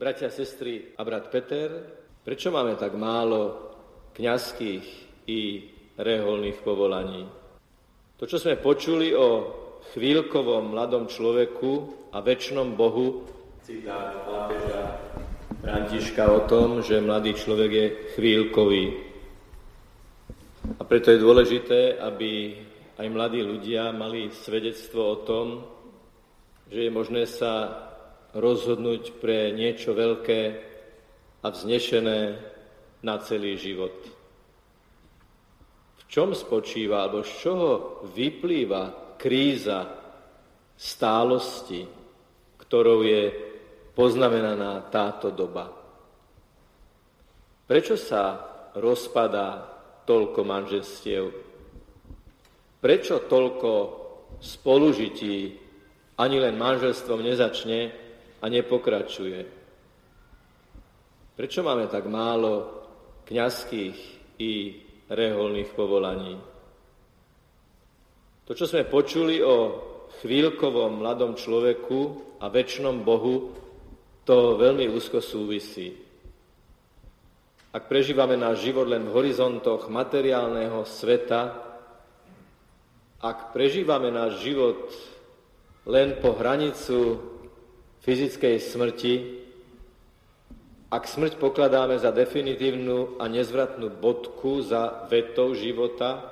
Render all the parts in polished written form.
Bratia, sestry a brat Peter, prečo máme tak málo kňazských i reholných povolaní? To, čo sme počuli o chvíľkovom mladom človeku a večnom Bohu, citát pápeža Františka o tom, že mladý človek je chvíľkový. A preto je dôležité, aby aj mladí ľudia mali svedectvo o tom, že je možné sa rozhodnúť pre niečo veľké a vznešené na celý život. V čom spočíva, alebo z čoho vyplýva kríza stálosti, ktorou je poznamenaná táto doba? Prečo sa rozpadá toľko manželstiev? Prečo toľko spolužití ani len manželstvom nezačne a nepokračuje? Prečo máme tak málo kňazských i reholných povolaní? To, čo sme počuli o chvíľkovom mladom človeku a večnom Bohu, to veľmi úzko súvisí. Ak prežívame náš život len v horizontoch materiálneho sveta, ak prežívame náš život len po hranicu fyzickej smrti, ak smrť pokladáme za definitívnu a nezvratnú bodku, za vetou života,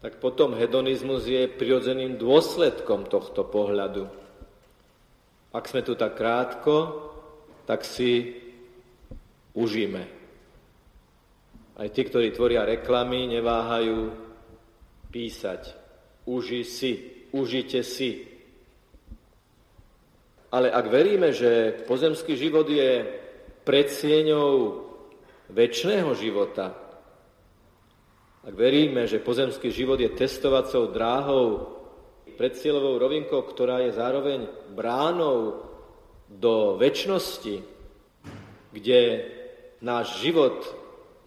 tak potom hedonizmus je prirodzeným dôsledkom tohto pohľadu. Ak sme tu tak krátko, tak si užíme. Aj tí, ktorí tvoria reklamy, neváhajú písať: uži si, užite si. Ale ak veríme, že pozemský život je predsieňou večného života, ak veríme, že pozemský život je testovacou dráhou, predcieľovou rovinkou, ktorá je zároveň bránou do večnosti, kde náš život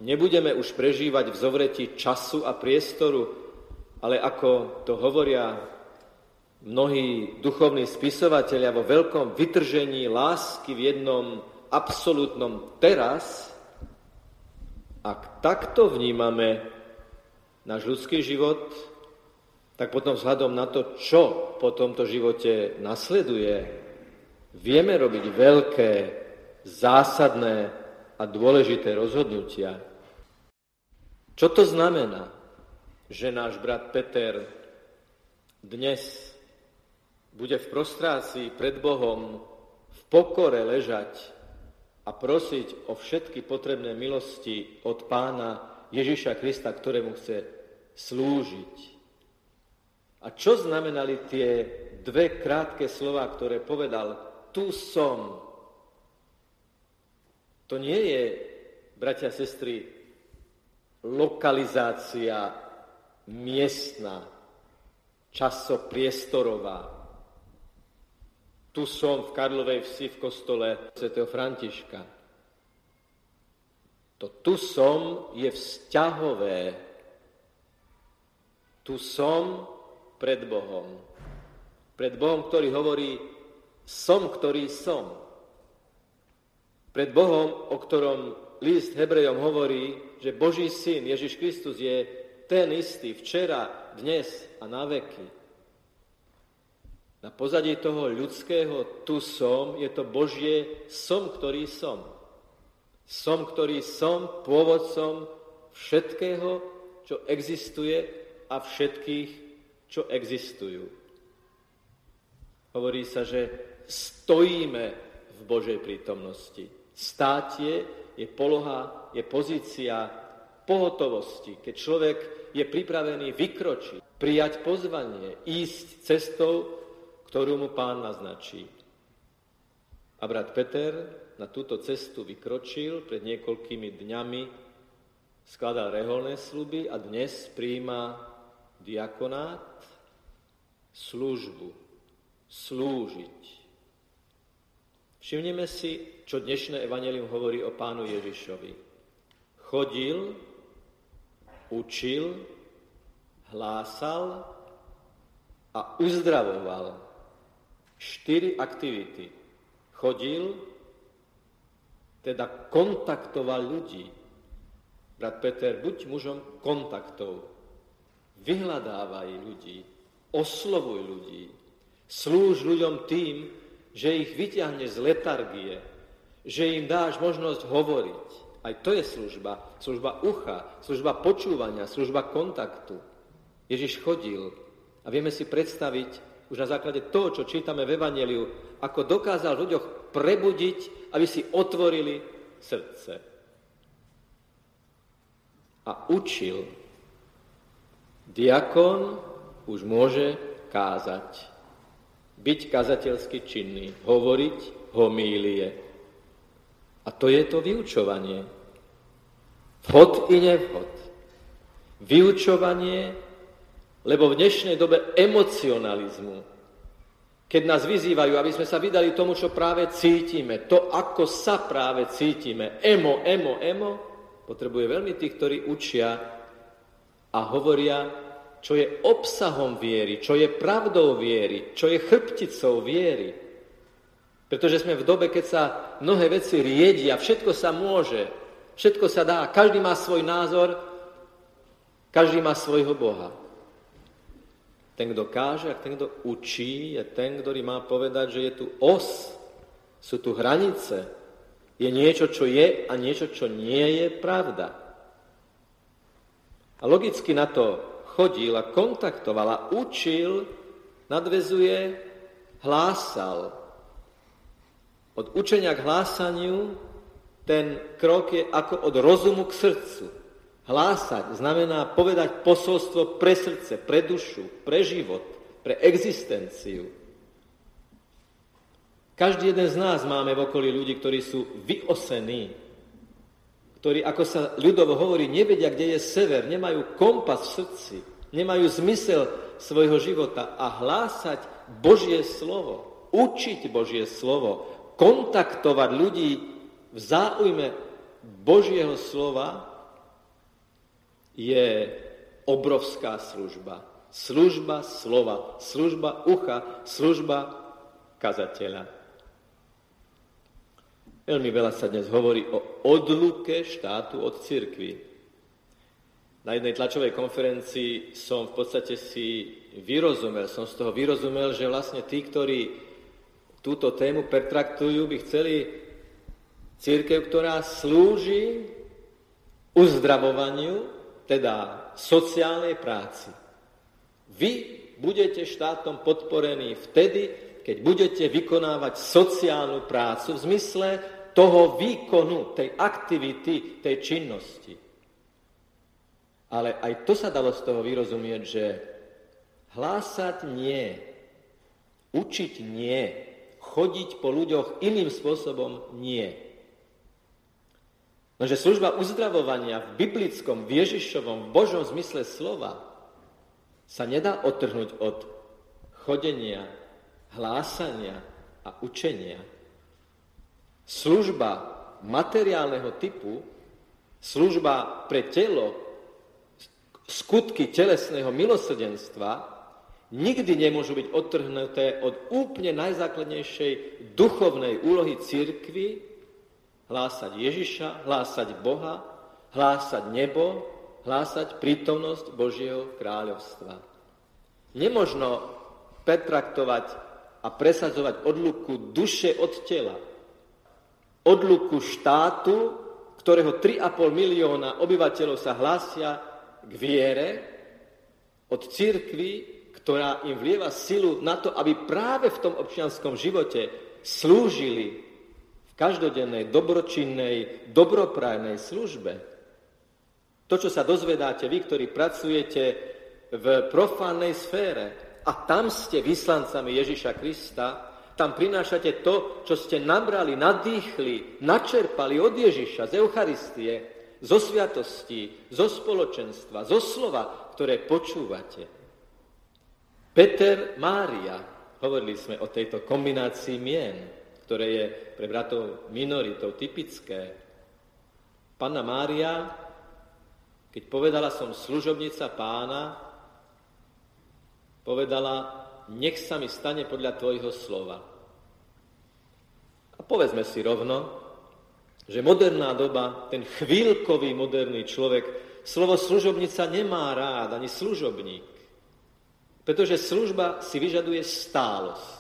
nebudeme už prežívať v zovretí času a priestoru, ale ako to hovoria mnohí duchovní spisovatelia, vo veľkom vytržení lásky v jednom absolútnom teraz, ak takto vnímame náš ľudský život, tak potom vzhľadom na to, čo po tomto živote nasleduje, vieme robiť veľké, zásadné a dôležité rozhodnutia. Čo to znamená, že náš brat Peter dnes bude v prostrácii pred Bohom v pokore ležať a prosiť o všetky potrebné milosti od Pána Ježiša Krista, ktorému chce slúžiť? A čo znamenali tie dve krátke slova, ktoré povedal: tu som? To nie je, bratia a sestry, lokalizácia miestna, časopriestorová. Tu som v Karlovej Vsi v kostole svätého Františka. To tu som je vzťahové. Tu som pred Bohom. Pred Bohom, ktorý hovorí: som, ktorý som. Pred Bohom, o ktorom list Hebrejom hovorí, že Boží syn Ježiš Kristus je ten istý včera, dnes a na veky. Na pozadí toho ľudského tu som je to Božie som, ktorý som. Som, ktorý som, pôvodcom všetkého, čo existuje, a všetkých, čo existujú. Hovorí sa, že stojíme v Božej prítomnosti. Státie je poloha, je pozícia pohotovosti, keď človek je pripravený vykročiť, prijať pozvanie, ísť cestou, ktorú mu Pán naznačí. A brat Peter na túto cestu vykročil, pred niekoľkými dňami skladal reholné sľuby a dnes prijíma diakonát, službu, slúžiť. Všimnime si, čo dnešné evanjelium hovorí o Pánu Ježišovi. Chodil, učil, hlásal a uzdravoval. 4 aktivity. chodil, teda kontaktoval ľudí. Brat Peter, buď mužom kontaktov. Vyhľadávaj ľudí, oslovuj ľudí, slúž ľuďom tým, že ich vyťahneš z letargie, že im dáš možnosť hovoriť. Aj to je služba. Služba ucha, služba počúvania, služba kontaktu. Ježiš chodil a vieme si predstaviť už na základe toho, čo čítame v Evanjeliu, ako dokázal v ľuďoch prebudiť, aby si otvorili srdce. A učil. Diakon už môže kázať. Byť kazateľsky činný. Hovoriť homílie. A to je to vyučovanie. Vhod i nevhod. Vyučovanie, lebo v dnešnej dobe emocionalizmu. Keď nás vyzývajú, aby sme sa vydali tomu, čo práve cítime. To, ako sa práve cítime. Emo. Potrebuje veľmi tých, ktorí učia a hovoria, čo je obsahom viery, čo je pravdou viery, čo je chrbticou viery. Pretože sme v dobe, keď sa mnohé veci riedia, všetko sa môže, všetko sa dá, každý má svoj názor, každý má svojho Boha. Ten, kto káže a ten, kto učí, je ten, ktorý má povedať, že je tu os, sú tu hranice. Je niečo, čo je a niečo, čo nie je pravda. A logicky na to chodil a kontaktoval a učil, nadväzuje, hlásal. Od učenia k hlásaniu ten krok je ako od rozumu k srdcu. Hlásať znamená povedať posolstvo pre srdce, pre dušu, pre život, pre existenciu. Každý jeden z nás máme v okolí ľudí, ktorí sú vyosení, ktorí, ako sa ľudovo hovorí, nevedia, kde je sever, nemajú kompas v srdci, nemajú zmysel svojho života a hlásať Božie slovo, učiť Božie slovo, kontaktovať ľudí v záujme Božieho slova je obrovská služba. Služba slova, služba ucha, služba kazateľa. Veľmi veľa sa dnes hovorí o odluke štátu od cirkvi. Na jednej tlačovej konferencii som v podstate som z toho vyrozumel, že vlastne tí, ktorí túto tému pertraktujú, by chceli cirkev, ktorá slúži uzdravovaniu, teda sociálnej práci. Vy budete štátom podporení vtedy, keď budete vykonávať sociálnu prácu v zmysle toho výkonu, tej aktivity, tej činnosti. Ale aj to sa dalo z toho vyrozumieť, že hlásať nie, učiť nie, chodiť po ľuďoch iným spôsobom nie. Nože služba uzdravovania v biblickom, v Ježišovom, v Božom zmysle slova sa nedá odtrhnúť od chodenia, hlásania a učenia. Služba materiálneho typu, služba pre telo, skutky telesného milosrdenstva nikdy nemôžu byť odtrhnuté od úplne najzákladnejšej duchovnej úlohy cirkvi, hlásať Ježiša, hlásať Boha, hlásať nebo, hlásať prítomnosť Božieho kráľovstva. Nemožno pertraktovať a presadzovať odluku duše od tela. Odluku štátu, ktorého 3,5 milióna obyvateľov sa hlásia k viere, od cirkvi, ktorá im vlieva silu na to, aby práve v tom občianskom živote slúžili v každodennej, dobročinnej, dobroprajnej službe. To, čo sa dozvedáte vy, ktorí pracujete v profánnej sfére, a tam ste vyslancami Ježiša Krista, tam prinášate to, čo ste nabrali, nadýchli, načerpali od Ježiša z Eucharistie, zo sviatostí, zo spoločenstva, zo slova, ktoré počúvate. Peter, Mária, hovorili sme o tejto kombinácii mien, ktoré je pre bratov minoritou typické. Panna Mária, keď povedala som služobnica Pána, povedala, nech sa mi stane podľa tvojho slova. A Povedzme si rovno, že moderná doba, ten chvíľkový moderný človek, slovo služobnica nemá rád, ani služobník. Pretože služba si vyžaduje stálosť.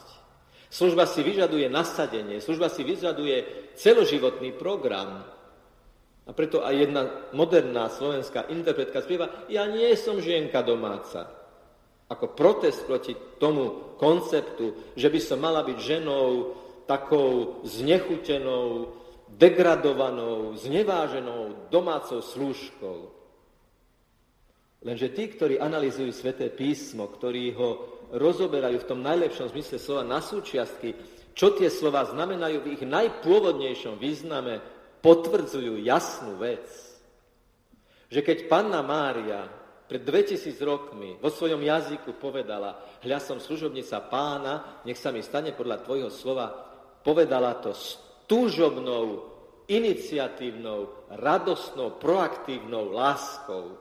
Služba si vyžaduje nasadenie, služba si vyžaduje celoživotný program. A preto aj jedna moderná slovenská interpretka spieva Ja nie som žienka domáca. Ako protest proti tomu konceptu, že by som mala byť ženou takou znechutenou, degradovanou, zneváženou domácou slúžkou. Lenže tí, ktorí analyzujú Sväté písmo, ktorí ho rozoberajú v tom najlepšom zmysle slova na súčiastky, čo tie slova znamenajú v ich najpôvodnejšom význame, potvrdzujú jasnú vec. Že keď Panna Mária pred 2000 rokmi vo svojom jazyku povedala Hľa som služobnica pána, nech sa mi stane podľa tvojho slova. Povedala to s túžobnou, iniciatívnou, radostnou, proaktívnou láskou.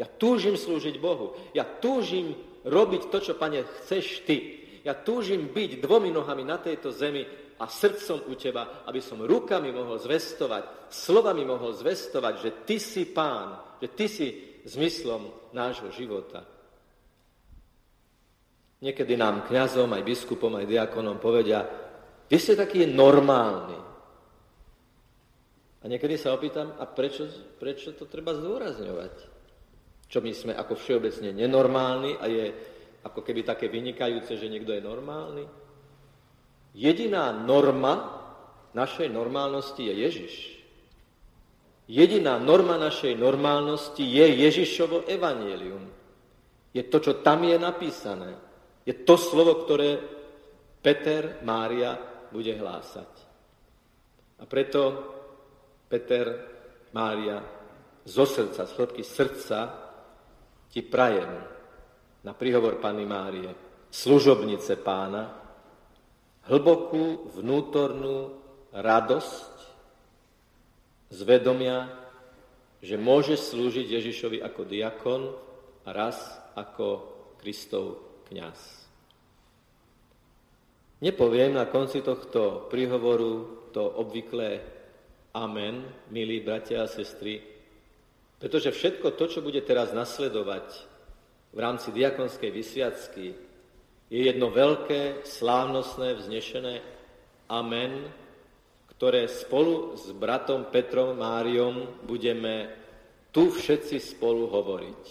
Ja túžim slúžiť Bohu. Ja túžim robiť to, čo, Pane, chceš ty. Ja túžim byť dvomi nohami na tejto zemi a srdcom u teba, aby som rukami mohol zvestovať, slovami mohol zvestovať, že ty si pán, že ty si zmyslom nášho života. Niekedy nám kňazom, aj biskupom, aj diakonom povedia, vy ste taký normálny. A niekedy sa opýtam, a prečo to treba zdôrazňovať? Čo my sme ako všeobecne nenormálni a je ako keby také vynikajúce, že niekto je normálny? Jediná norma našej normálnosti je Ježiš. Jediná norma našej normálnosti je Ježišovo evanjelium. Je to, čo tam je napísané. Je to slovo, ktoré Peter, Mária bude hlásať. A preto Peter, Mária, zo srdca, z hĺbky srdca ti prajem na príhovor Panny Márie, služobnice pána, hlbokú vnútornú radosť zvedomia, že môže slúžiť Ježišovi ako diakon a raz ako Kristov kňaz. Nepoviem na konci tohto príhovoru to obvyklé amen, milí bratia a sestry, pretože všetko to, čo bude teraz nasledovať v rámci diakonskej vysviacky, je jedno veľké, slávnostné, vznešené amen, ktoré spolu s bratom Petrom Máriom budeme tu všetci spolu hovoriť.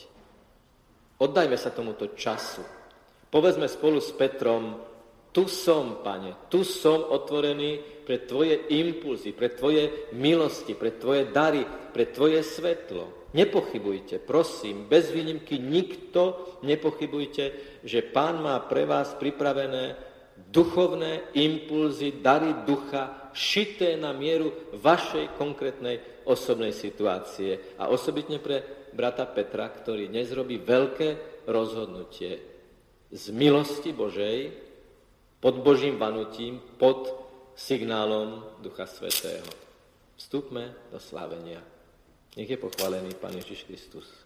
Oddajme sa tomuto času. Povedzme spolu s Petrom, tu som, Pane, tu som otvorený pre tvoje impulzy, pre tvoje milosti, pre tvoje dary, pre tvoje svetlo. Nepochybujte, prosím, bez výnimky nikto nepochybujte, že Pán má pre vás pripravené duchovné impulzy, dary ducha, šité na mieru vašej konkrétnej osobnej situácie. A osobitne pre brata Petra, ktorý dnes robí veľké rozhodnutie z milosti Božej, pod Božím vanutím, pod signálom Ducha Svätého. Vstúpme do slávenia. Nech je pochválený Pán Ježiš Kristus.